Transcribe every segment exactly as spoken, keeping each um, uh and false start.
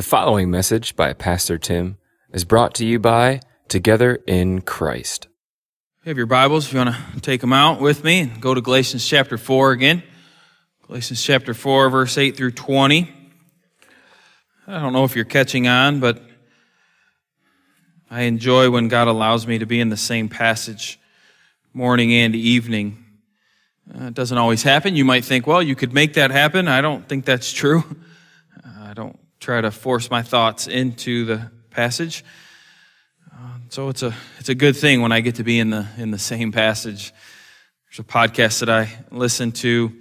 The following message by Pastor Tim is brought to you by Together in Christ. If you have your Bibles, if you want to take them out with me and go to Galatians chapter four again. Galatians chapter four, verse eight through twenty. I don't know if you're catching on, but I enjoy when God allows me to be in the same passage morning and evening. Uh, it doesn't always happen. You might think, well, you could make that happen. I don't think that's true. Uh, I don't try to force my thoughts into the passage. Uh, so it's a it's a good thing when I get to be in the in the same passage. There's a podcast that I listen to.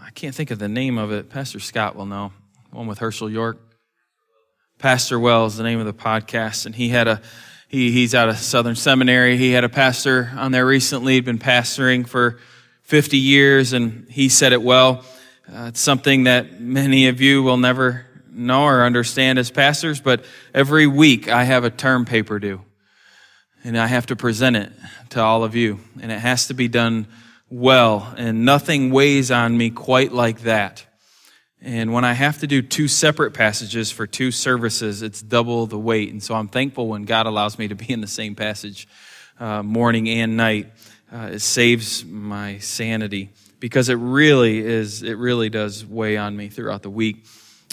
I can't think of the name of it. Pastor Scott will know. One with Herschel York. Pastor Wells, the name of the podcast, and he had a he he's out of Southern Seminary. He had a pastor on there recently. He'd been pastoring for fifty years, and he said it well. Uh, it's something that many of you will never know or understand as pastors, but every week I have a term paper due, and I have to present it to all of you, and it has to be done well, and nothing weighs on me quite like that. And when I have to do two separate passages for two services, it's double the weight, and so I'm thankful when God allows me to be in the same passage uh, morning and night. Uh, it saves my sanity, because it really is, it really does weigh on me throughout the week.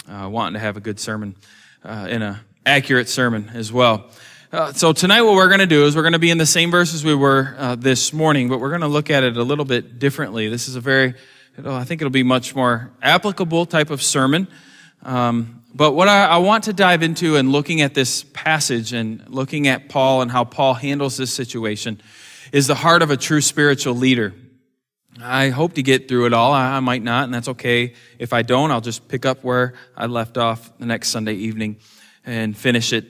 Uh, wanting to have a good sermon uh, and an accurate sermon as well. Uh, so tonight what we're going to do is we're going to be in the same verses we were uh, this morning, but we're going to look at it a little bit differently. This is a very, it'll, I think it'll be much more applicable type of sermon. Um, but what I, I want to dive into in looking at this passage and looking at Paul and how Paul handles this situation is the heart of a true spiritual leader. I hope to get through it all. I might not, and that's okay. If I don't, I'll just pick up where I left off the next Sunday evening and finish it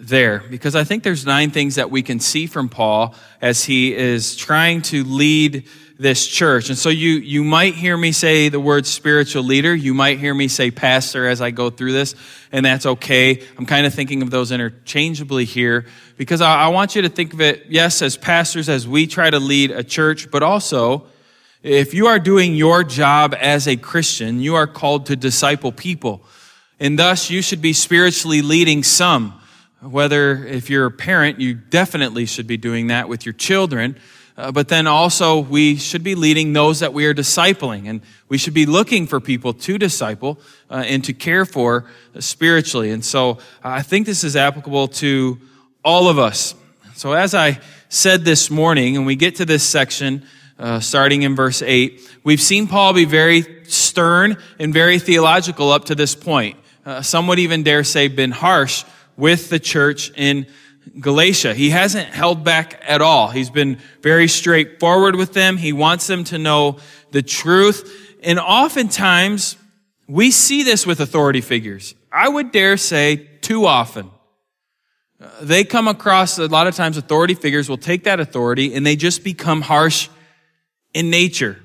there. Because I think there's nine things that we can see from Paul as he is trying to lead this church. And so you you might hear me say the word spiritual leader. You might hear me say pastor as I go through this, and that's okay. I'm kind of thinking of those interchangeably here, because I, I want you to think of it, yes, as pastors, as we try to lead a church, but also, if you are doing your job as a Christian, you are called to disciple people, and thus you should be spiritually leading some. Whether if you're a parent, you definitely should be doing that with your children, uh, but then also we should be leading those that we are discipling, and we should be looking for people to disciple uh, and to care for spiritually. And so I think this is applicable to all of us. So as I said this morning, and we get to this section, Uh, starting in verse eight, we've seen Paul be very stern and very theological up to this point. Uh, some would even dare say been harsh with the church in Galatia. He hasn't held back at all. He's been very straightforward with them. He wants them to know the truth. And oftentimes, we see this with authority figures. I would dare say too often. Uh, they come across, a lot of times authority figures will take that authority and they just become harsh in nature,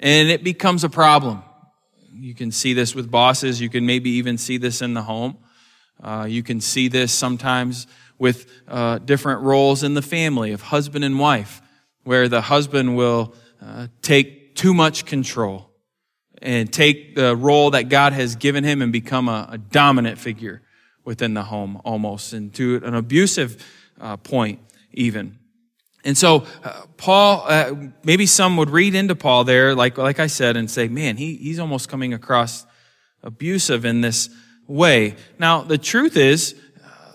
and it becomes a problem. You can see this with bosses. You can maybe even see this in the home. Uh, you can see this sometimes with uh, different roles in the family of husband and wife, where the husband will uh, take too much control and take the role that God has given him and become a, a dominant figure within the home almost, and to an abusive uh, point even. And so uh, Paul, uh, maybe some would read into Paul there, like like I said, and say, man, he he's almost coming across abusive in this way. Now, the truth is, uh,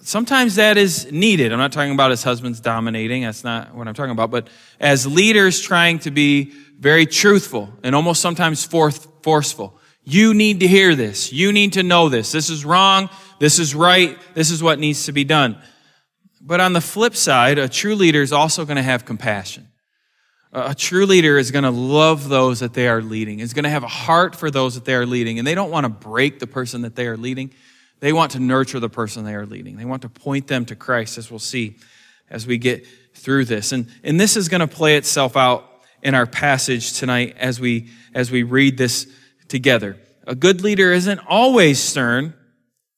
sometimes that is needed. I'm not talking about as husbands dominating. That's not what I'm talking about. But as leaders trying to be very truthful and almost sometimes forth, forceful. You need to hear this. You need to know this. This is wrong. This is right. This is what needs to be done. But on the flip side, a true leader is also going to have compassion. A true leader is going to love those that they are leading, is going to have a heart for those that they are leading, and they don't want to break the person that they are leading. They want to nurture the person they are leading. They want to point them to Christ, as we'll see as we get through this. And, and this is going to play itself out in our passage tonight as we, as we read this together. A good leader isn't always stern,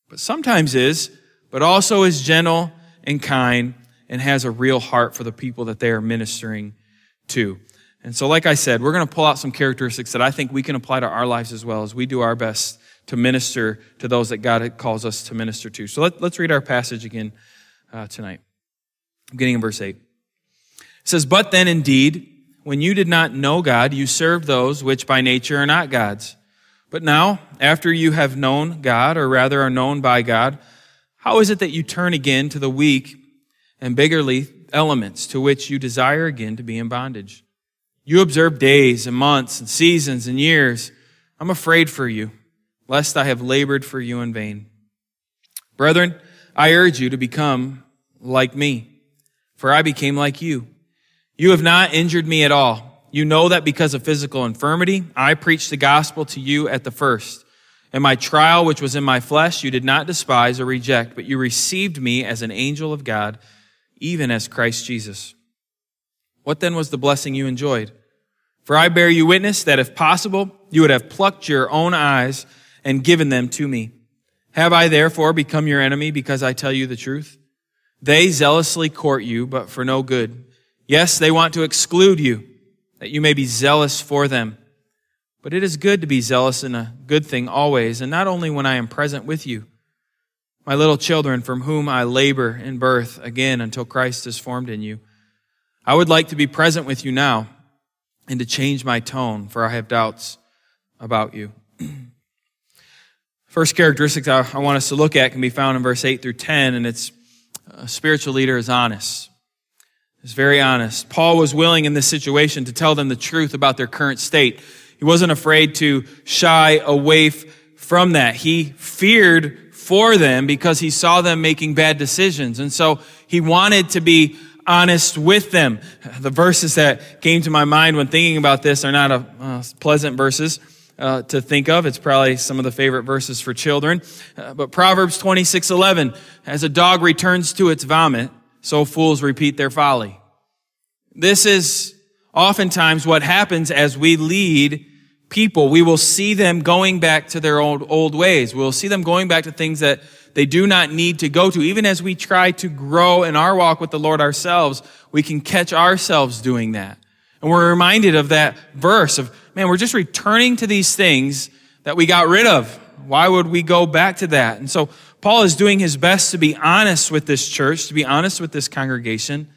but sometimes is, but also is gentle and kind, and has a real heart for the people that they are ministering to. And so, like I said, we're going to pull out some characteristics that I think we can apply to our lives as well as we do our best to minister to those that God calls us to minister to. So let, let's read our passage again uh, tonight. I'm getting in verse eight. It says, "But then indeed, when you did not know God, you served those which by nature are not God's. But now, after you have known God, or rather are known by God, how is it that you turn again to the weak and beggarly elements to which you desire again to be in bondage? You observe days and months and seasons and years. I'm afraid for you, lest I have labored for you in vain. Brethren, I urge you to become like me, for I became like you. You have not injured me at all. You know that because of physical infirmity, I preached the gospel to you at the first. And my trial, which was in my flesh, you did not despise or reject, but you received me as an angel of God, even as Christ Jesus. What then was the blessing you enjoyed? For I bear you witness that if possible, you would have plucked your own eyes and given them to me. Have I therefore become your enemy because I tell you the truth? They zealously court you, but for no good. Yes, they want to exclude you, that you may be zealous for them. But it is good to be zealous in a good thing always, and not only when I am present with you. My little children, from whom I labor in birth again until Christ is formed in you. I would like to be present with you now and to change my tone, for I have doubts about you." First characteristic I want us to look at can be found in verse eight through ten, and it's a spiritual leader is honest. It's very honest. Paul was willing in this situation to tell them the truth about their current state. He wasn't afraid to shy away from that. He feared for them because he saw them making bad decisions, and so he wanted to be honest with them. The verses that came to my mind when thinking about this are not a, uh, pleasant verses uh, to think of. It's probably some of the favorite verses for children. Uh, but Proverbs twenty-six eleven, "As a dog returns to its vomit, so fools repeat their folly." This is oftentimes what happens as we lead people. We will see them going back to their old, old ways. We'll see them going back to things that they do not need to go to. Even as we try to grow in our walk with the Lord ourselves, we can catch ourselves doing that. And we're reminded of that verse of, man, we're just returning to these things that we got rid of. Why would we go back to that? And so Paul is doing his best to be honest with this church, to be honest with this congregation,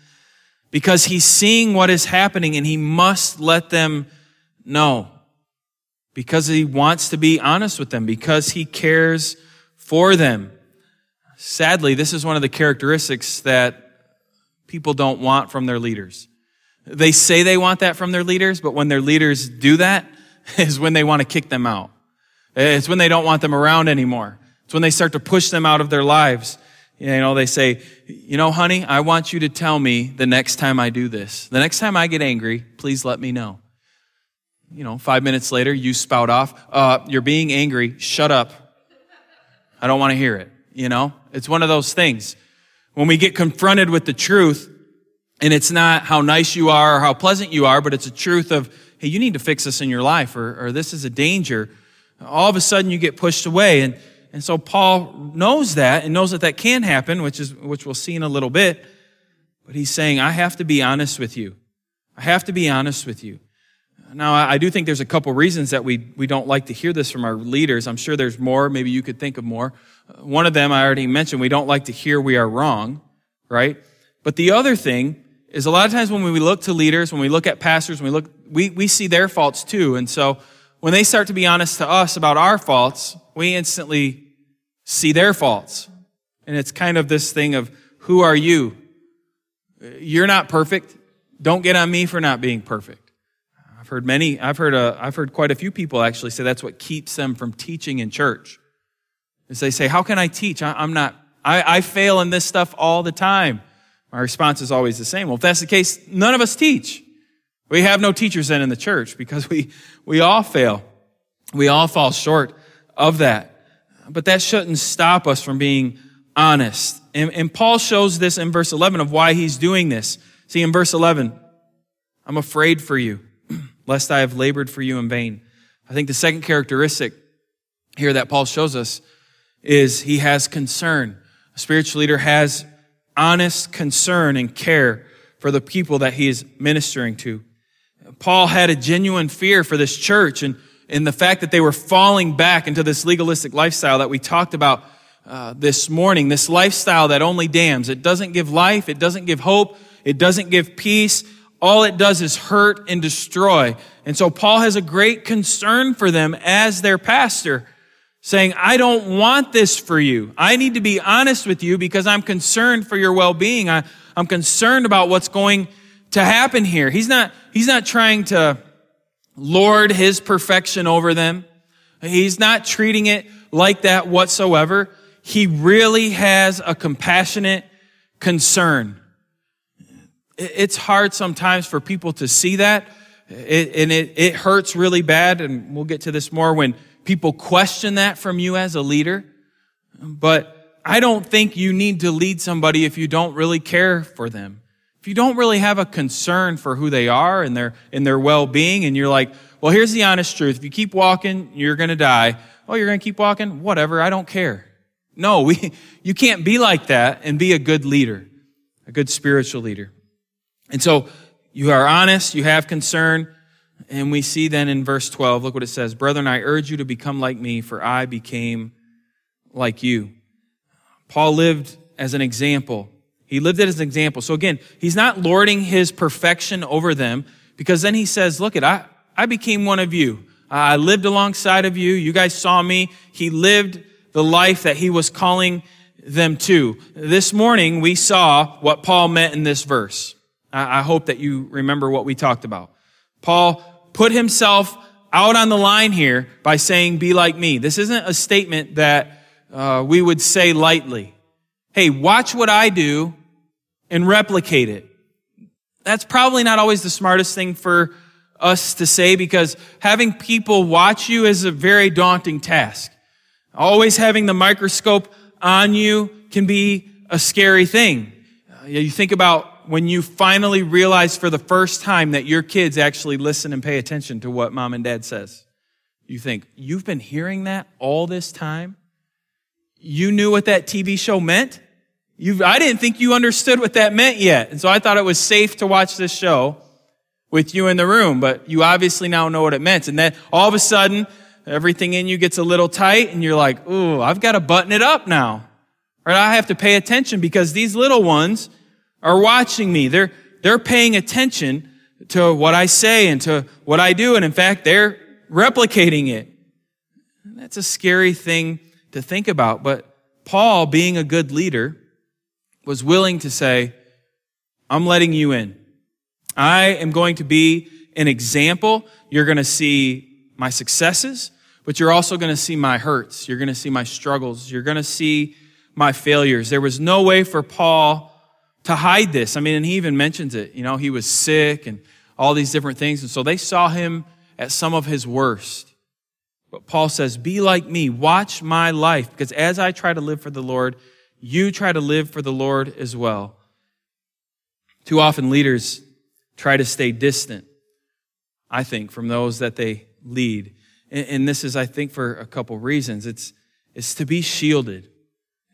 because he's seeing what is happening and he must let them know, because he wants to be honest with them, because he cares for them. Sadly, this is one of the characteristics that people don't want from their leaders. They say they want that from their leaders, but when their leaders do that is when they want to kick them out. It's when they don't want them around anymore. It's when they start to push them out of their lives. You know, they say, you know, honey, I want you to tell me the next time I do this. The next time I get angry, please let me know. You know, five minutes later, you spout off, uh, you're being angry, shut up. I don't want to hear it. You know, it's one of those things. When we get confronted with the truth, and it's not how nice you are or how pleasant you are, but it's a truth of, hey, you need to fix this in your life, or, or this is a danger, all of a sudden you get pushed away. And, and so Paul knows that and knows that that can happen, which is which we'll see in a little bit. But he's saying, I have to be honest with you. I have to be honest with you. Now, I do think there's a couple reasons that we, we don't like to hear this from our leaders. I'm sure there's more. Maybe you could think of more. One of them I already mentioned, we don't like to hear we are wrong, right? But the other thing is a lot of times when we look to leaders, when we look at pastors, when we look, we, we see their faults too. And so when they start to be honest to us about our faults, we instantly see their faults. And it's kind of this thing of, who are you? You're not perfect. Don't get on me for not being perfect. I've heard many, I've heard a, I've heard quite a few people actually say that's what keeps them from teaching in church. Is they say, how can I teach? I, I'm not, I, I fail in this stuff all the time. My response is always the same. Well, if that's the case, none of us teach. We have no teachers then in the church because we, we all fail. We all fall short of that. But that shouldn't stop us from being honest. And, and Paul shows this in verse eleven of why he's doing this. See, in verse eleven, I'm afraid for you, lest I have labored for you in vain. I think the second characteristic here that Paul shows us is he has concern. A spiritual leader has honest concern and care for the people that he is ministering to. Paul had a genuine fear for this church, and, in the fact that they were falling back into this legalistic lifestyle that we talked about uh, this morning, this lifestyle that only damns. It doesn't give life. It doesn't give hope. It doesn't give peace. All it does is hurt and destroy. And so Paul has a great concern for them as their pastor, saying, I don't want this for you. I need to be honest with you because I'm concerned for your well-being. I, I'm concerned about what's going to happen here. He's not, he's not trying to lord his perfection over them. He's not treating it like that whatsoever. He really has a compassionate concern. It's hard sometimes for people to see that, and it hurts really bad, and we'll get to this more when people question that from you as a leader. But I don't think you need to lead somebody if you don't really care for them. If you don't really have a concern for who they are and their and their well-being, and you're like, well, here's the honest truth. If you keep walking, you're going to die. Oh, you're going to keep walking? Whatever, I don't care. No, we you can't be like that and be a good leader, a good spiritual leader. And so you are honest, you have concern. And we see then in verse twelve, look what it says. Brethren, I urge you to become like me, for I became like you. Paul lived as an example. He lived it as an example. So again, he's not lording his perfection over them, because then he says, look, it, I, I became one of you. I lived alongside of you. You guys saw me. He lived the life that he was calling them to. This morning, we saw what Paul meant in this verse. I, I hope that you remember what we talked about. Paul put himself out on the line here by saying, be like me. This isn't a statement that uh, we would say lightly. Hey, watch what I do and replicate it. That's probably not always the smartest thing for us to say, because having people watch you is a very daunting task. Always having the microscope on you can be a scary thing. Uh, you think about when you finally realize for the first time that your kids actually listen and pay attention to what mom and dad says. You think, you've been hearing that all this time? You knew what that T V show meant? You've, I didn't think you understood what that meant yet. And so I thought it was safe to watch this show with you in the room, but you obviously now know what it meant. And then all of a sudden, everything in you gets a little tight, and you're like, ooh, I've got to button it up now. Or I have to pay attention because these little ones are watching me. They're, they're paying attention to what I say and to what I do. And in fact, they're replicating it. And that's a scary thing to think about. But Paul, being a good leader, was willing to say, I'm letting you in. I am going to be an example. You're going to see my successes, but you're also going to see my hurts. You're going to see my struggles. You're going to see my failures. There was no way for Paul to hide this. I mean, and he even mentions it. You know, he was sick and all these different things. And so they saw him at some of his worst. But Paul says, be like me. Watch my life. Because as I try to live for the Lord, you try to live for the Lord as well. Too often leaders try to stay distant, I think, from those that they lead. And, and this is, I think, for a couple reasons. It's, it's to be shielded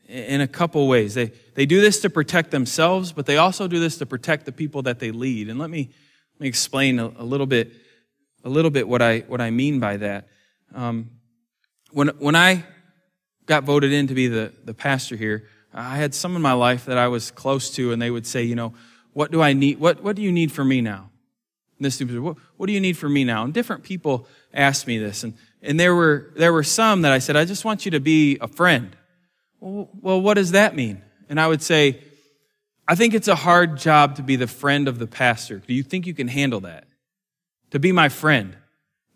in a couple ways. They they do this to protect themselves, but they also do this to protect the people that they lead. And let me let me explain a, a little bit a little bit what I what I mean by that. Um, when when I got voted in to be the the pastor here, I had some in my life that I was close to, and they would say, you know, what do I need? What what do you need for me now? And this dude, what what do you need for me now? And different people asked me this, and and there were there were some that I said, I just want you to be a friend. Well, what does that mean? And I would say, I think it's a hard job to be the friend of the pastor. Do you think you can handle that? To be my friend,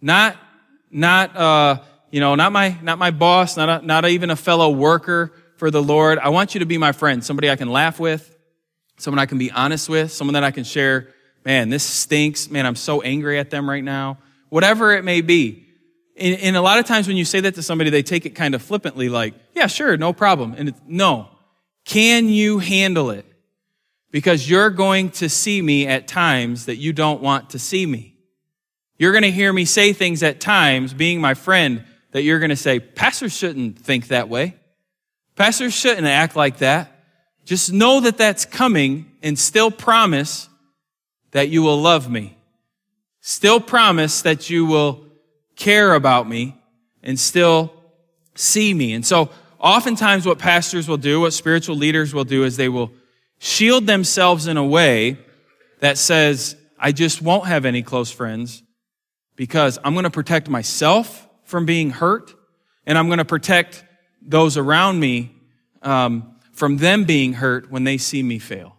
not, not, uh, you know, not my, not my boss, not, a, not even a fellow worker for the Lord. I want you to be my friend, somebody I can laugh with, someone I can be honest with, someone that I can share. Man, this stinks. Man, I'm so angry at them right now. Whatever it may be. And a lot of times when you say that to somebody, they take it kind of flippantly, like, yeah, sure, no problem. And it's, no, can you handle it? Because you're going to see me at times that you don't want to see me. You're going to hear me say things at times, being my friend, that you're going to say, pastors shouldn't think that way. Pastors shouldn't act like that. Just know that that's coming and still promise that you will love me. Still promise that you will care about me, and still see me. And so oftentimes what pastors will do, what spiritual leaders will do, is they will shield themselves in a way that says, I just won't have any close friends because I'm going to protect myself from being hurt, and I'm going to protect those around me um, from them being hurt when they see me fail.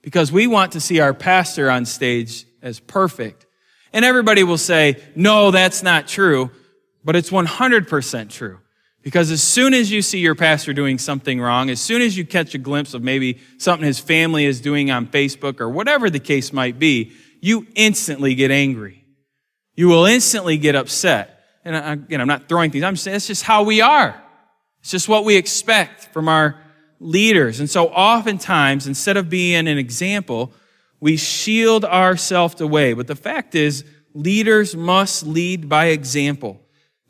Because we want to see our pastor on stage as perfect. And everybody will say, no, that's not true, but it's one hundred percent true. Because as soon as you see your pastor doing something wrong, as soon as you catch a glimpse of maybe something his family is doing on Facebook or whatever the case might be, you instantly get angry. You will instantly get upset. And again, I'm not throwing things. I'm saying that's just how we are. It's just what we expect from our leaders. And so oftentimes, instead of being an example, we shield ourselves away. But the fact is, leaders must lead by example.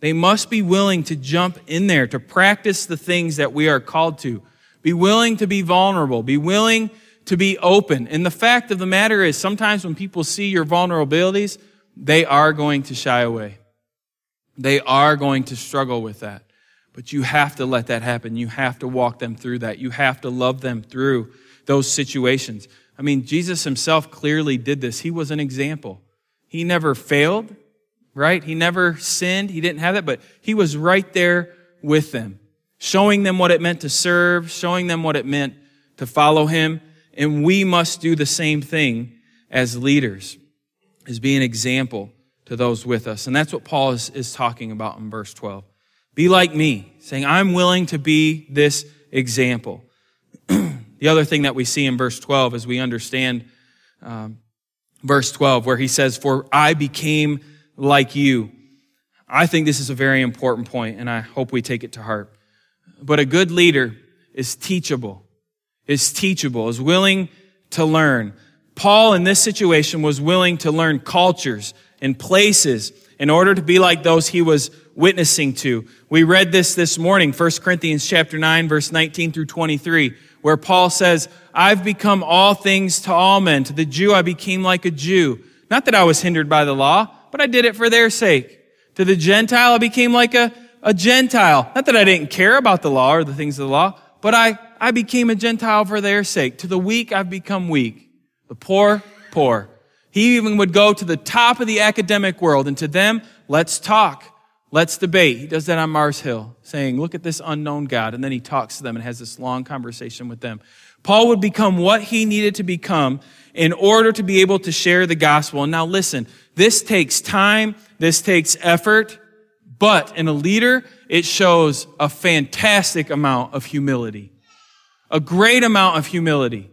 They must be willing to jump in there, to practice the things that we are called to. Be willing to be vulnerable. Be willing to be open. And the fact of the matter is, sometimes when people see your vulnerabilities, they are going to shy away. They are going to struggle with that. But you have to let that happen. You have to walk them through that. You have to love them through those situations. I mean, Jesus himself clearly did this. He was an example. He never failed, right? He never sinned. He didn't have that, but he was right there with them, showing them what it meant to serve, showing them what it meant to follow him. And we must do the same thing as leaders, is be an example to those with us. And that's what Paul is, is talking about in verse twelve. Be like me, saying, I'm willing to be this example. The other thing that we see in verse twelve is we understand um, verse twelve, where he says, for I became like you. I think this is a very important point, and I hope we take it to heart. But a good leader is teachable, is teachable, is willing to learn. Paul, in this situation, was willing to learn cultures and places in order to be like those he was witnessing to. We read this this morning, First Corinthians chapter nine, verse nineteen through twenty-three, where Paul says, I've become all things to all men. To the Jew, I became like a Jew. Not that I was hindered by the law, but I did it for their sake. To the Gentile, I became like a, a Gentile. Not that I didn't care about the law or the things of the law, but I, I became a Gentile for their sake. To the weak, I've become weak. The poor, poor. He even would go to the top of the academic world, and to them, let's talk. Let's debate. He does that on Mars Hill, saying, look at this unknown God. And then he talks to them and has this long conversation with them. Paul would become what he needed to become in order to be able to share the gospel. And now listen, this takes time. This takes effort. But in a leader, it shows a fantastic amount of humility, a great amount of humility.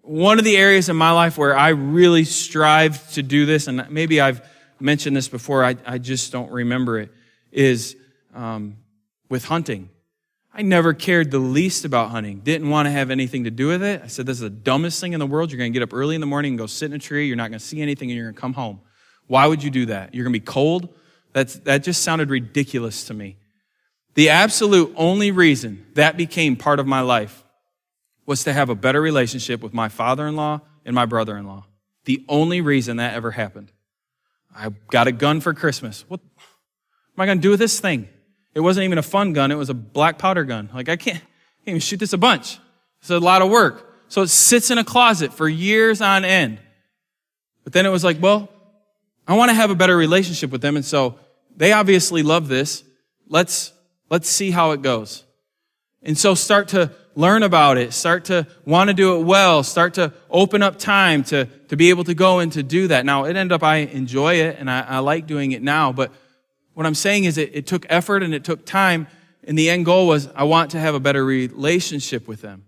One of the areas in my life where I really strive to do this, and maybe I've mentioned this before, I, I just don't remember it, is um, with hunting. I never cared the least about hunting. Didn't want to have anything to do with it. I said, this is the dumbest thing in the world. You're going to get up early in the morning and go sit in a tree. You're not going to see anything, and you're going to come home. Why would you do that? You're going to be cold? That's, that just sounded ridiculous to me. The absolute only reason that became part of my life was to have a better relationship with my father-in-law and my brother-in-law. The only reason that ever happened. I got a gun for Christmas. What am I going to do with this thing? It wasn't even a fun gun. It was a black powder gun. Like, I can't, I can't even shoot this a bunch. It's a lot of work. So it sits in a closet for years on end. But then it was like, well, I want to have a better relationship with them. And so they obviously love this. Let's, let's see how it goes. And so start to learn about it, start to want to do it well, start to open up time to, to be able to go and to do that. Now, it ended up I enjoy it, and I, I like doing it now, but what I'm saying is it, it took effort and it took time, and the end goal was I want to have a better relationship with them.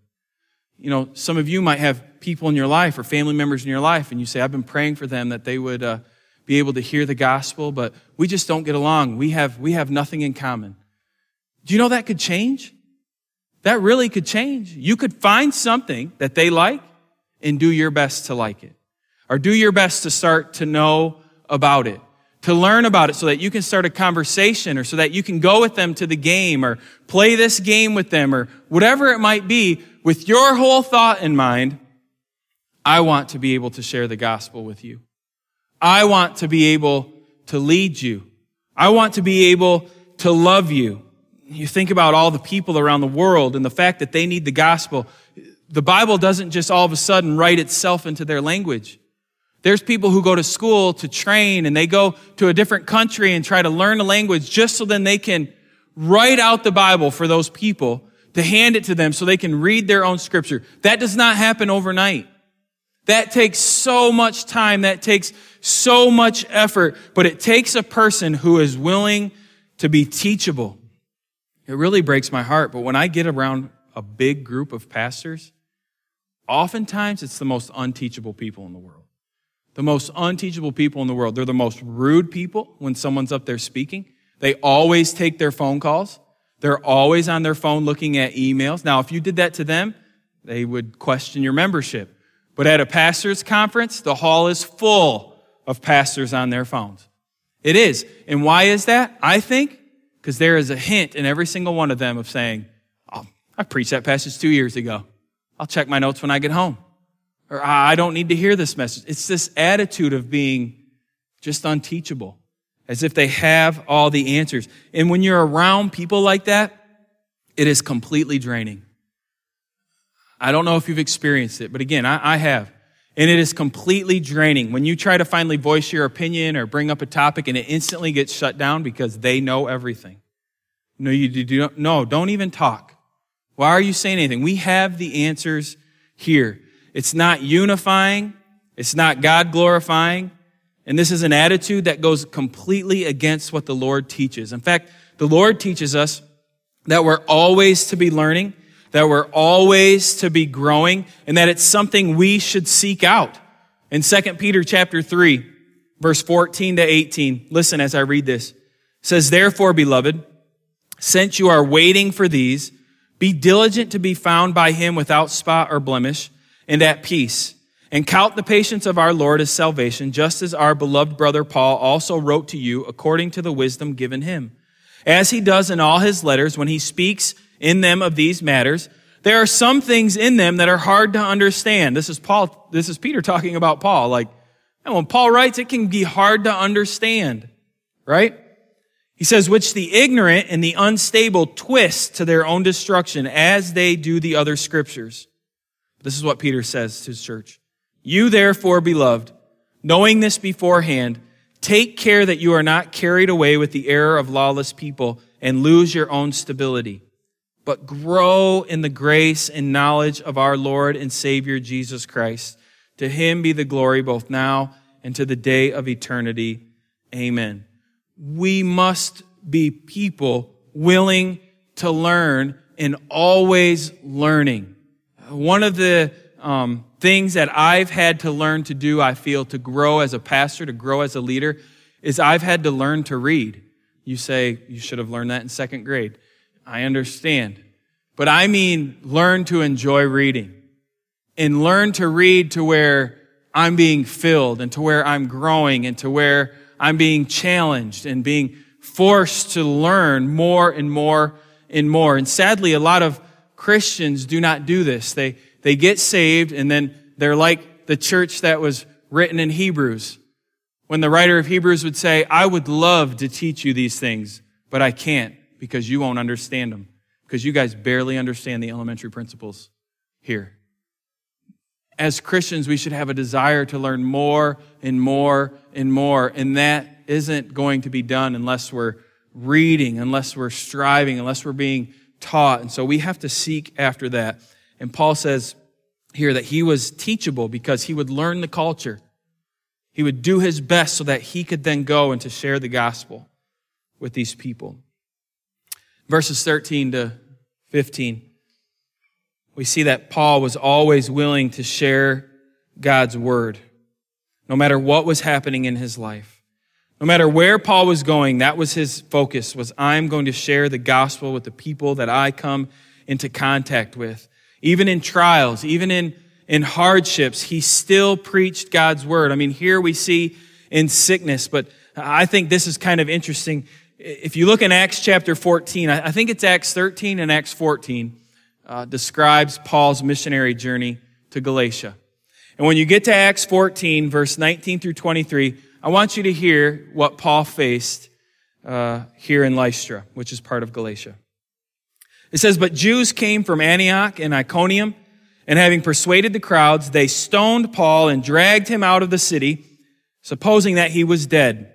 You know, some of you might have people in your life or family members in your life, and you say, I've been praying for them that they would uh, be able to hear the gospel, but we just don't get along. We have we have nothing in common. Do you know that could change? That really could change. You could find something that they like and do your best to like it. Or do your best to start to know about it, to learn about it so that you can start a conversation or so that you can go with them to the game or play this game with them or whatever it might be with your whole thought in mind. I want to be able to share the gospel with you. I want to be able to lead you. I want to be able to love you. You think about all the people around the world and the fact that they need the gospel. The Bible doesn't just all of a sudden write itself into their language. There's people who go to school to train, and they go to a different country and try to learn a language just so then they can write out the Bible for those people to hand it to them so they can read their own scripture. That does not happen overnight. That takes so much time. That takes so much effort. But it takes a person who is willing to be teachable. It really breaks my heart. But when I get around a big group of pastors, oftentimes it's the most unteachable people in the world. The most unteachable people in the world. They're the most rude people when someone's up there speaking. They always take their phone calls. They're always on their phone looking at emails. Now, if you did that to them, they would question your membership. But at a pastor's conference, the hall is full of pastors on their phones. It is. And why is that? I think because there is a hint in every single one of them of saying, oh, I preached that passage two years ago. I'll check my notes when I get home. Or I don't need to hear this message. It's this attitude of being just unteachable, as if they have all the answers. And when you're around people like that, it is completely draining. I don't know if you've experienced it, but again, I, I have. And it is completely draining. When you try to finally voice your opinion or bring up a topic and it instantly gets shut down because they know everything. No, you do no, don't even talk. Why are you saying anything? We have the answers here. It's not unifying. It's not God glorifying. And this is an attitude that goes completely against what the Lord teaches. In fact, the Lord teaches us that we're always to be learning, that we're always to be growing, and that it's something we should seek out. In Second Peter chapter three, verse fourteen to eighteen, listen as I read this. It says, therefore, beloved, since you are waiting for these, be diligent to be found by him without spot or blemish and at peace. And count the patience of our Lord as salvation, just as our beloved brother Paul also wrote to you according to the wisdom given him. As he does in all his letters, when he speaks in them of these matters, there are some things in them that are hard to understand. This is Paul, this is Peter talking about Paul. Like, and when Paul writes, it can be hard to understand, right? He says, which the ignorant and the unstable twist to their own destruction as they do the other scriptures. This is what Peter says to his church. You therefore, beloved, knowing this beforehand, take care that you are not carried away with the error of lawless people and lose your own stability, but grow in the grace and knowledge of our Lord and Savior Jesus Christ. To him be the glory both now and to the day of eternity. Amen. We must be people willing to learn and always learning. One of the um things that I've had to learn to do, I feel, to grow as a pastor, to grow as a leader, is I've had to learn to read. You say, you should have learned that in second grade. I understand. But I mean learn to enjoy reading and learn to read to where I'm being filled and to where I'm growing and to where I'm being challenged and being forced to learn more and more and more. And sadly, a lot of Christians do not do this. They They get saved, and then they're like the church that was written in Hebrews, when the writer of Hebrews would say, I would love to teach you these things, but I can't because you won't understand them, because you guys barely understand the elementary principles here. As Christians, we should have a desire to learn more and more and more, and that isn't going to be done unless we're reading, unless we're striving, unless we're being taught. And so we have to seek after that. And Paul says here that he was teachable because he would learn the culture. He would do his best so that he could then go and to share the gospel with these people. Verses thirteen to fifteen, we see that Paul was always willing to share God's word, no matter what was happening in his life. No matter where Paul was going, that was his focus, was I'm going to share the gospel with the people that I come into contact with. Even in trials, even in, in hardships, he still preached God's word. I mean, here we see in sickness, but I think this is kind of interesting. If you look in Acts chapter fourteen, I think it's Acts thirteen and Acts fourteen, uh, describes Paul's missionary journey to Galatia. And when you get to Acts fourteen, verse nineteen through twenty-three, I want you to hear what Paul faced uh, here in Lystra, which is part of Galatia. It says, but Jews came from Antioch and Iconium, and having persuaded the crowds, they stoned Paul and dragged him out of the city, supposing that he was dead.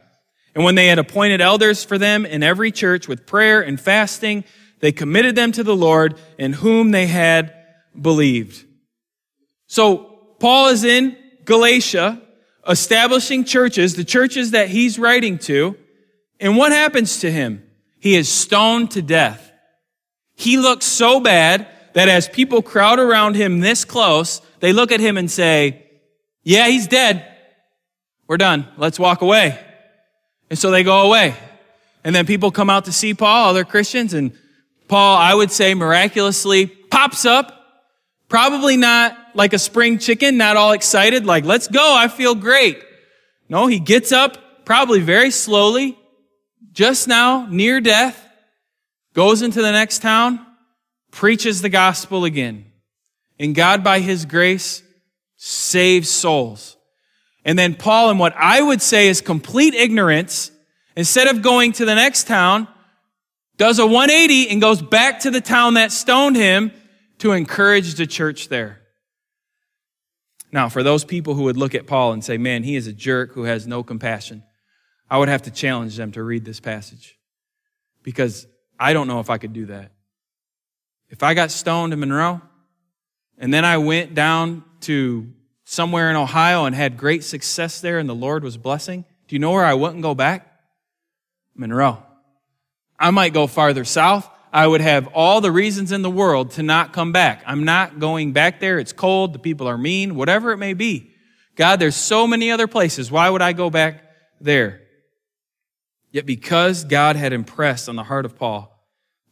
And when they had appointed elders for them in every church with prayer and fasting, they committed them to the Lord in whom they had believed. So Paul is in Galatia, establishing churches, the churches that he's writing to. And what happens to him? He is stoned to death. He looks so bad that as people crowd around him this close, they look at him and say, yeah, he's dead. We're done. Let's walk away. And so they go away. And then people come out to see Paul, other Christians, and Paul, I would say, miraculously pops up, probably not like a spring chicken, not all excited, like, let's go, I feel great. No, he gets up, probably very slowly, just now, near death, goes into the next town, preaches the gospel again. And God, by his grace, saves souls. And then Paul, in what I would say is complete ignorance, instead of going to the next town, does a one eighty and goes back to the town that stoned him to encourage the church there. Now, for those people who would look at Paul and say, man, he is a jerk who has no compassion, I would have to challenge them to read this passage, because I don't know if I could do that. If I got stoned in Monroe and then I went down to somewhere in Ohio and had great success there and the Lord was blessing, do you know where I wouldn't go back? Monroe. I might go farther south. I would have all the reasons in the world to not come back. I'm not going back there. It's cold. The people are mean, whatever it may be. God, there's so many other places. Why would I go back there? Yet because God had impressed on the heart of Paul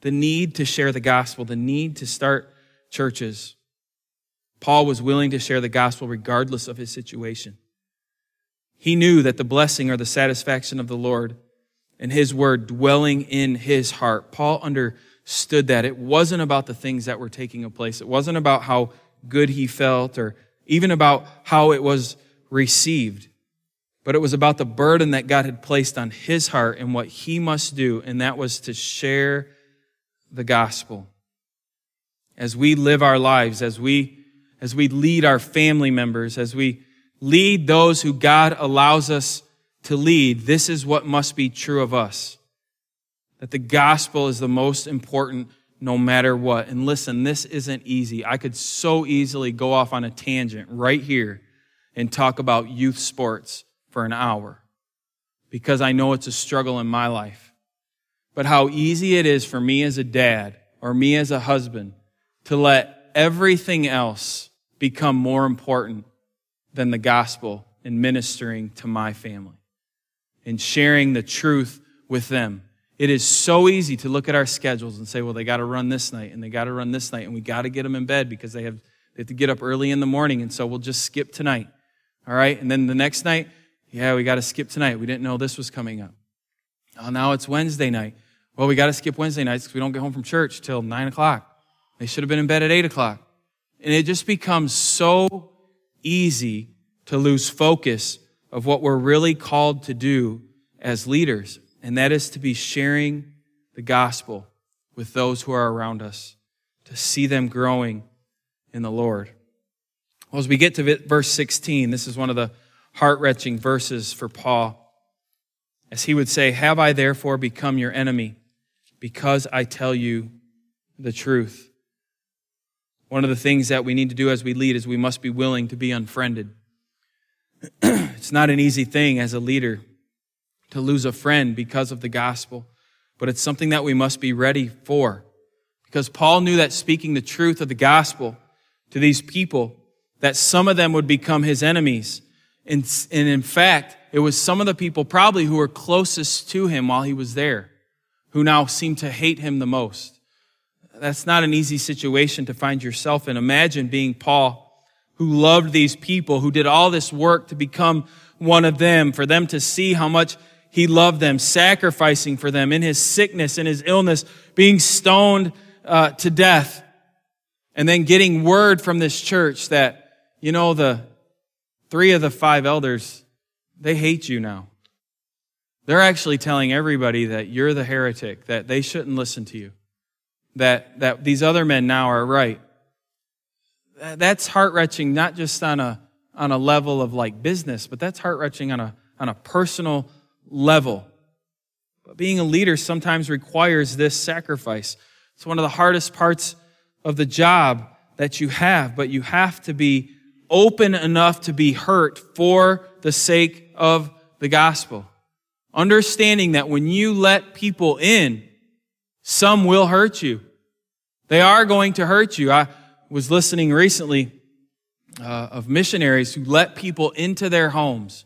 the need to share the gospel, the need to start churches, Paul was willing to share the gospel regardless of his situation. He knew that the blessing or the satisfaction of the Lord and his word dwelling in his heart. Paul understood that. It wasn't about the things that were taking place. It wasn't about how good he felt or even about how it was received. But it was about the burden that God had placed on his heart and what he must do, and that was to share the gospel. As we live our lives, as we, as we lead our family members, as we lead those who God allows us to lead, this is what must be true of us. That the gospel is the most important no matter what. And listen, this isn't easy. I could so easily go off on a tangent right here and talk about youth sports for an hour, because I know it's a struggle in my life. But how easy it is for me as a dad or me as a husband to let everything else become more important than the gospel and ministering to my family and sharing the truth with them. It is so easy to look at our schedules and say, well, they got to run this night and they got to run this night and we got to get them in bed because they have, they have to get up early in the morning, and so we'll just skip tonight. All right? And then the next night, yeah, we got to skip tonight. We didn't know this was coming up. Oh, now it's Wednesday night. Well, we got to skip Wednesday nights because we don't get home from church till nine o'clock. They should have been in bed at eight o'clock. And it just becomes so easy to lose focus of what we're really called to do as leaders, and that is to be sharing the gospel with those who are around us, to see them growing in the Lord. Well, as we get to verse sixteen, this is one of the heart-wrenching verses for Paul. As he would say, have I therefore become your enemy because I tell you the truth? One of the things that we need to do as we lead is we must be willing to be unfriended. It's not an easy thing as a leader to lose a friend because of the gospel, but it's something that we must be ready for, because Paul knew that speaking the truth of the gospel to these people, that some of them would become his enemies. And, and in fact, it was some of the people probably who were closest to him while he was there who now seemed to hate him the most. that's not an easy situation to find yourself in. Imagine being Paul, who loved these people, who did all this work to become one of them, for them to see how much he loved them, sacrificing for them in his sickness, in his illness, being stoned uh, to death, and then getting word from this church that, you know, the three of the five elders, they hate you now. They're actually telling everybody that you're the heretic, that they shouldn't listen to you, that that these other men now are right. That's heart-wrenching, not just on a on a level of like business, but that's heart-wrenching on a on a personal level. But being a leader sometimes requires this sacrifice. It's one of the hardest parts of the job that you have, but you have to be open enough to be hurt for the sake of the gospel. Understanding that when you let people in, some will hurt you. They are going to hurt you. I was listening recently uh, of missionaries who let people into their homes.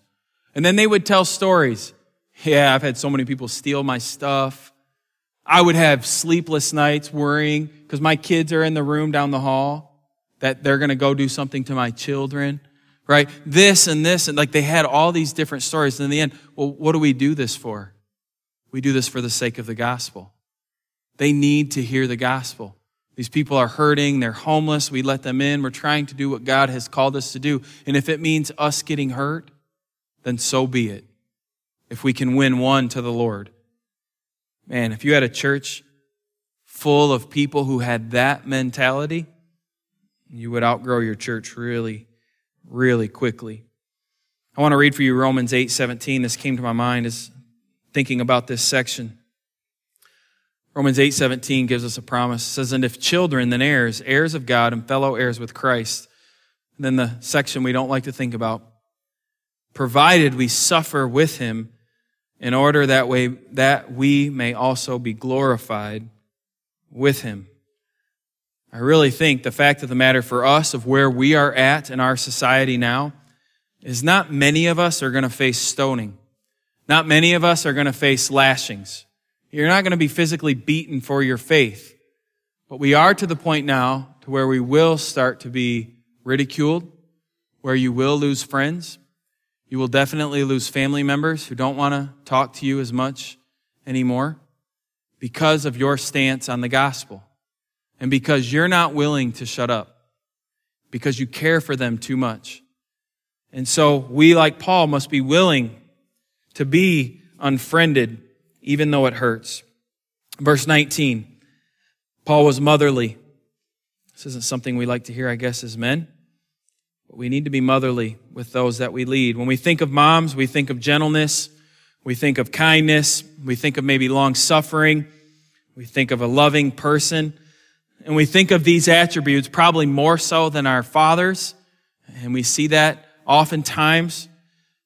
And then they would tell stories. Yeah, I've had so many people steal my stuff. I would have sleepless nights worrying because my kids are in the room down the hall that they're going to go do something to my children, right? This and this. And like they had all these different stories. And in the end, well, what do we do this for? We do this for the sake of the gospel. They need to hear the gospel. These people are hurting. They're homeless. We let them in. We're trying to do what God has called us to do. And if it means us getting hurt, then so be it. If we can win one to the Lord. Man, if you had a church full of people who had that mentality, you would outgrow your church really, really quickly. I want to read for you Romans eight seventeen. This came to my mind as thinking about this section. Romans eight seventeen gives us a promise. It says, and if children, then heirs, heirs of God and fellow heirs with Christ. And then the section we don't like to think about. Provided we suffer with him in order that way that we may also be glorified with him. I really think the fact of the matter for us of where we are at in our society now is not many of us are going to face stoning. Not many of us are going to face lashings. You're not going to be physically beaten for your faith. But we are to the point now to where we will start to be ridiculed, where you will lose friends. You will definitely lose family members who don't want to talk to you as much anymore because of your stance on the gospel and because you're not willing to shut up, because you care for them too much. And so we, like Paul, must be willing to be unfriended even though it hurts. Verse nineteen, Paul was motherly. This isn't something we like to hear, I guess, as men. We need to be motherly with those that we lead. When we think of moms, we think of gentleness. We think of kindness. We think of maybe long suffering. We think of a loving person. And we think of these attributes probably more so than our fathers. And we see that oftentimes.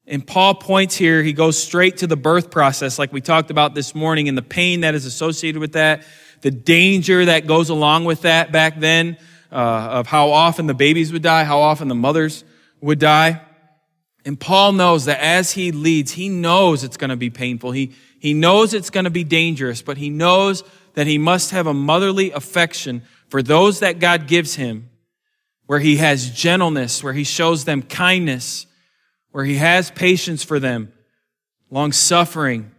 And Paul points here, he goes straight to the birth process like we talked about this morning and the pain that is associated with that, the danger that goes along with that back then. Uh, of how often the babies would die, how often the mothers would die. And Paul knows that as he leads, he knows it's going to be painful. He, he knows it's going to be dangerous, but he knows that he must have a motherly affection for those that God gives him, where he has gentleness, where he shows them kindness, where he has patience for them, long-suffering.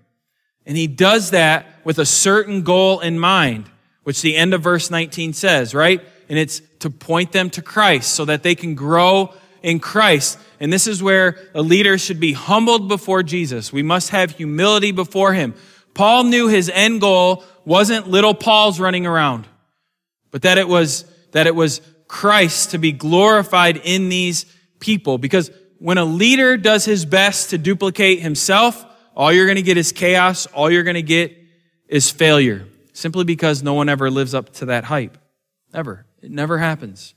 And he does that with a certain goal in mind, which the end of verse nineteen says, right? And it's to point them to Christ so that they can grow in Christ. And this is where a leader should be humbled before Jesus. We must have humility before him. Paul knew his end goal wasn't little Paul's running around, but that it was, that it was Christ to be glorified in these people. Because when a leader does his best to duplicate himself, all you're going to get is chaos. All you're going to get is failure, simply because no one ever lives up to that hype. Ever. It never happens.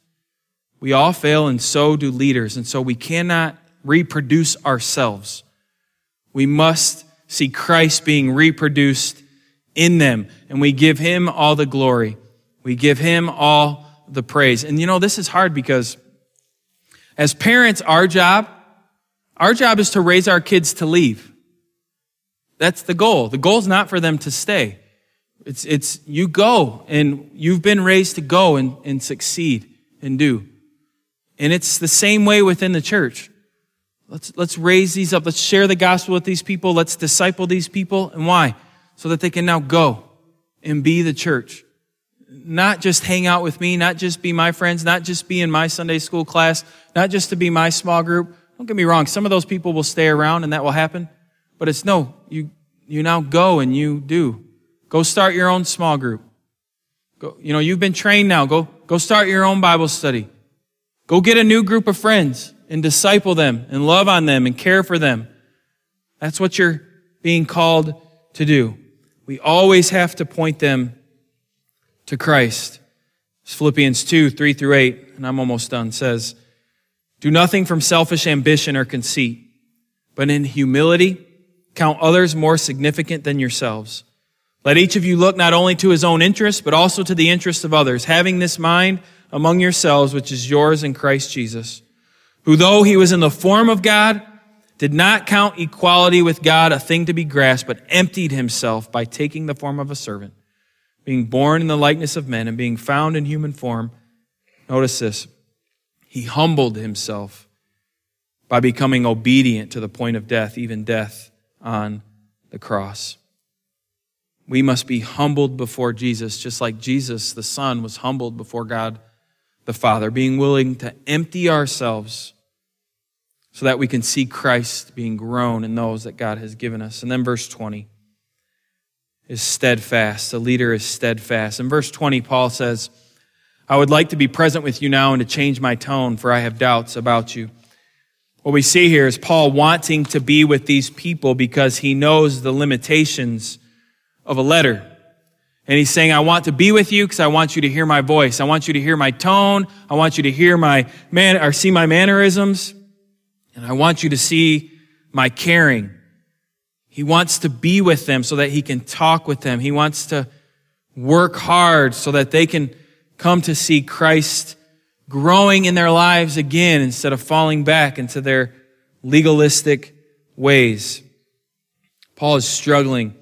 We all fail, and so do leaders. And so we cannot reproduce ourselves. We must see Christ being reproduced in them. And we give him all the glory. We give him all the praise. And you know, this is hard because as parents, our job, our job is to raise our kids to leave. That's the goal. The goal's not for them to stay. It's, it's you go, and you've been raised to go and, and succeed and do. And it's the same way within the church. Let's, let's raise these up. Let's share the gospel with these people. Let's disciple these people. And why? So that they can now go and be the church. Not just hang out with me, not just be my friends, not just be in my Sunday school class, not just to be my small group. Don't get me wrong. Some of those people will stay around and that will happen. But it's no, you, you now go and you do. Go start your own small group. Go, you know, you've been trained now. Go, go start your own Bible study. Go get a new group of friends and disciple them and love on them and care for them. That's what you're being called to do. We always have to point them to Christ. It's Philippians two, three through eight, and I'm almost done, says, do nothing from selfish ambition or conceit, but in humility count others more significant than yourselves. Let each of you look not only to his own interests, but also to the interests of others, having this mind among yourselves, which is yours in Christ Jesus, who though he was in the form of God, did not count equality with God a thing to be grasped, but emptied himself by taking the form of a servant, being born in the likeness of men and being found in human form. Notice this. He humbled himself by becoming obedient to the point of death, even death on the cross. We must be humbled before Jesus, just like Jesus, the Son, was humbled before God, the Father, being willing to empty ourselves so that we can see Christ being grown in those that God has given us. And then verse twenty is steadfast. The leader is steadfast. In verse twenty, Paul says, I would like to be present with you now and to change my tone, for I have doubts about you. What we see here is Paul wanting to be with these people because he knows the limitations of a letter. And he's saying, I want to be with you because I want you to hear my voice. I want you to hear my tone. I want you to hear my man or see my mannerisms. And I want you to see my caring. He wants to be with them so that he can talk with them. He wants to work hard so that they can come to see Christ growing in their lives again instead of falling back into their legalistic ways. Paul is struggling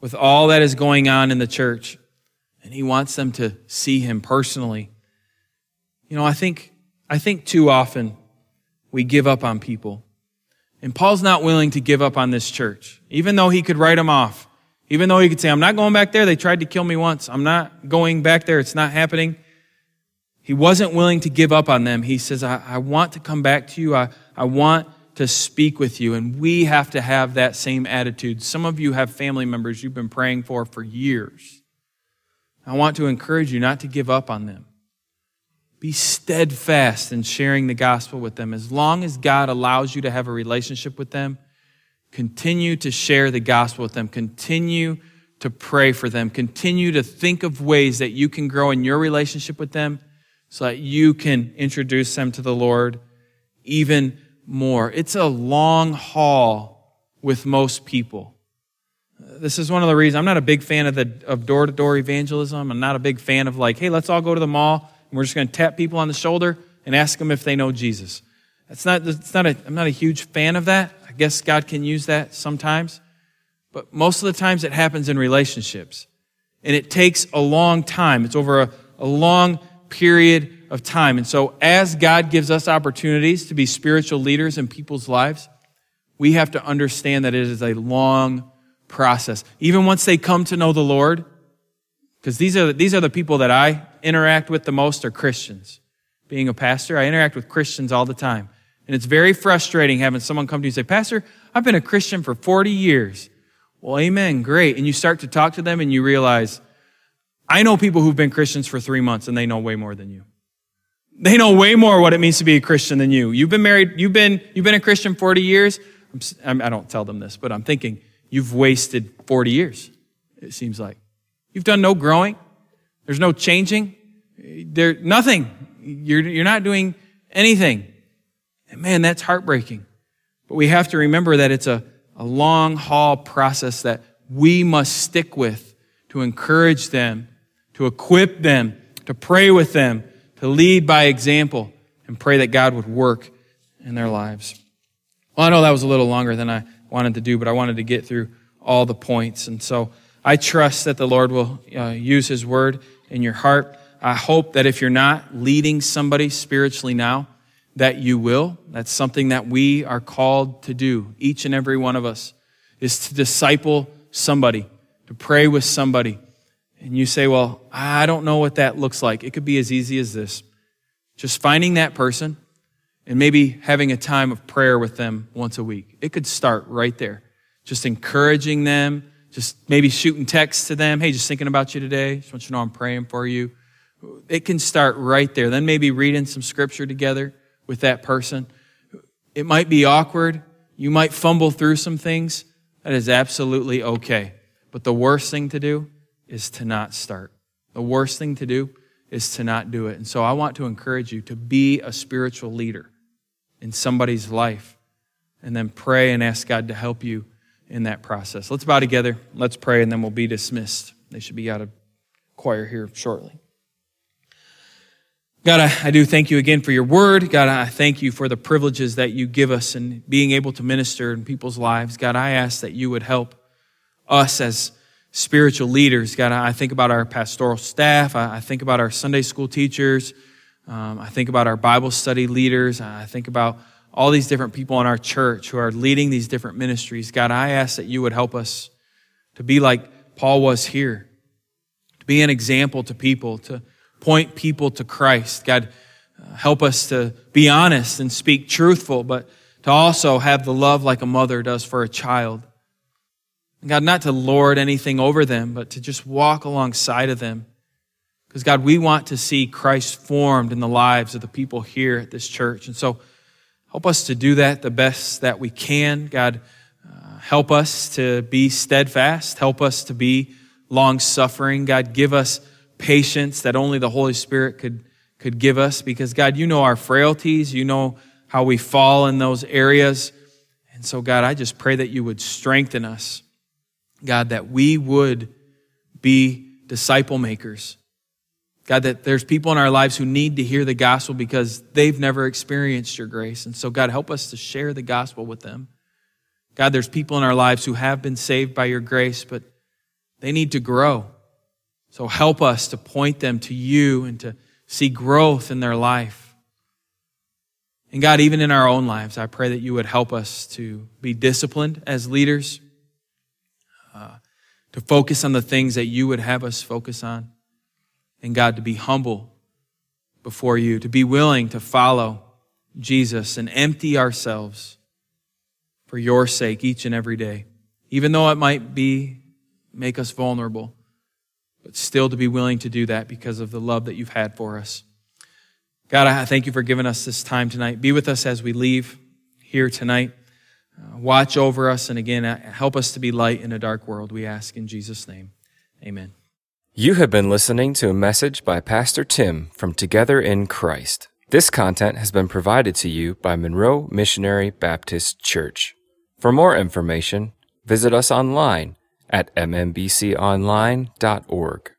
with all that is going on in the church, and he wants them to see him personally. You know, I think, I think too often, we give up on people. And Paul's not willing to give up on this church, even though he could write them off. Even though he could say, I'm not going back there. They tried to kill me once. I'm not going back there. It's not happening. He wasn't willing to give up on them. He says, I, I want to come back to you. I, I want to speak with you. And we have to have that same attitude. Some of you have family members you've been praying for for years. I want to encourage you not to give up on them. Be steadfast in sharing the gospel with them. As long as God allows you to have a relationship with them, continue to share the gospel with them. Continue to pray for them. Continue to think of ways that you can grow in your relationship with them so that you can introduce them to the Lord even more. It's a long haul with most people. This is one of the reasons I'm not a big fan of the of door-to-door evangelism. I'm not a big fan of like, hey, let's all go to the mall. We're just going to tap people on the shoulder and ask them if they know Jesus. That's not, that's not a, I'm not a huge fan of that. I guess God can use that sometimes. But most of the times it happens in relationships. And it takes a long time. It's over a, a long period of time. And so as God gives us opportunities to be spiritual leaders in people's lives, we have to understand that it is a long process. Even once they come to know the Lord, because these are, these are the people that I interact with the most are Christians. Being a pastor, I interact with Christians all the time. And it's very frustrating having someone come to you and say, Pastor, I've been a Christian for forty years. Well, amen, great. And you start to talk to them and you realize, I know people who've been Christians for three months and they know way more than you. They know way more what it means to be a Christian than you. You've been married, you've been, you've been a Christian forty years. I'm, I don't tell them this, but I'm thinking, you've wasted forty years, it seems like. You've done no growing. There's no changing. There, nothing. You're, you're not doing anything. And man, that's heartbreaking. But we have to remember that it's a, a long haul process that we must stick with to encourage them, to equip them, to pray with them, to lead by example, and pray that God would work in their lives. Well, I know that was a little longer than I wanted to do, but I wanted to get through all the points. And so I trust that the Lord will uh, use his word in your heart. I hope that if you're not leading somebody spiritually now, that you will. That's something that we are called to do, each and every one of us, is to disciple somebody, to pray with somebody. And you say, well, I don't know what that looks like. It could be as easy as this. Just finding that person and maybe having a time of prayer with them once a week. It could start right there. Just encouraging them, just maybe shooting texts to them. Hey, just thinking about you today. Just want you to know I'm praying for you. It can start right there. Then maybe reading some scripture together with that person. It might be awkward. You might fumble through some things. That is absolutely okay. But the worst thing to do is to not start. The worst thing to do is to not do it. And so I want to encourage you to be a spiritual leader in somebody's life and then pray and ask God to help you in that process. Let's bow together. Let's pray, and then we'll be dismissed. They should be out of choir here shortly. God, I, I do thank you again for your word. God, I thank you for the privileges that you give us in being able to minister in people's lives. God, I ask that you would help us as spiritual leaders. God, I think about our pastoral staff. I, I think about our Sunday school teachers. Um, I think about our Bible study leaders. I think about all these different people in our church who are leading these different ministries. God, I ask that you would help us to be like Paul was here, to be an example to people, to point people to Christ. God, uh, help us to be honest and speak truthful, but to also have the love like a mother does for a child. And God, not to lord anything over them, but to just walk alongside of them. Because God, we want to see Christ formed in the lives of the people here at this church. And so help us to do that the best that we can. God, uh, help us to be steadfast. Help us to be long-suffering. God, give us patience that only the Holy Spirit could, could give us, because God, you know our frailties, you know how we fall in those areas. And so God, I just pray that you would strengthen us, God, that we would be disciple makers. God, that there's people in our lives who need to hear the gospel because they've never experienced your grace. And so God, help us to share the gospel with them. God, there's people in our lives who have been saved by your grace, but they need to grow. So help us to point them to you and to see growth in their life. And God, even in our own lives, I pray that you would help us to be disciplined as leaders, uh, to focus on the things that you would have us focus on. And God, to be humble before you, to be willing to follow Jesus and empty ourselves for your sake each and every day, even though it might be make us vulnerable. But still to be willing to do that because of the love that you've had for us. God, I thank you for giving us this time tonight. Be with us as we leave here tonight. Uh, watch over us, and again, help us to be light in a dark world, we ask in Jesus' name. Amen. You have been listening to a message by Pastor Tim from Together in Christ. This content has been provided to you by Monroe Missionary Baptist Church. For more information, visit us online at m m b c online dot org.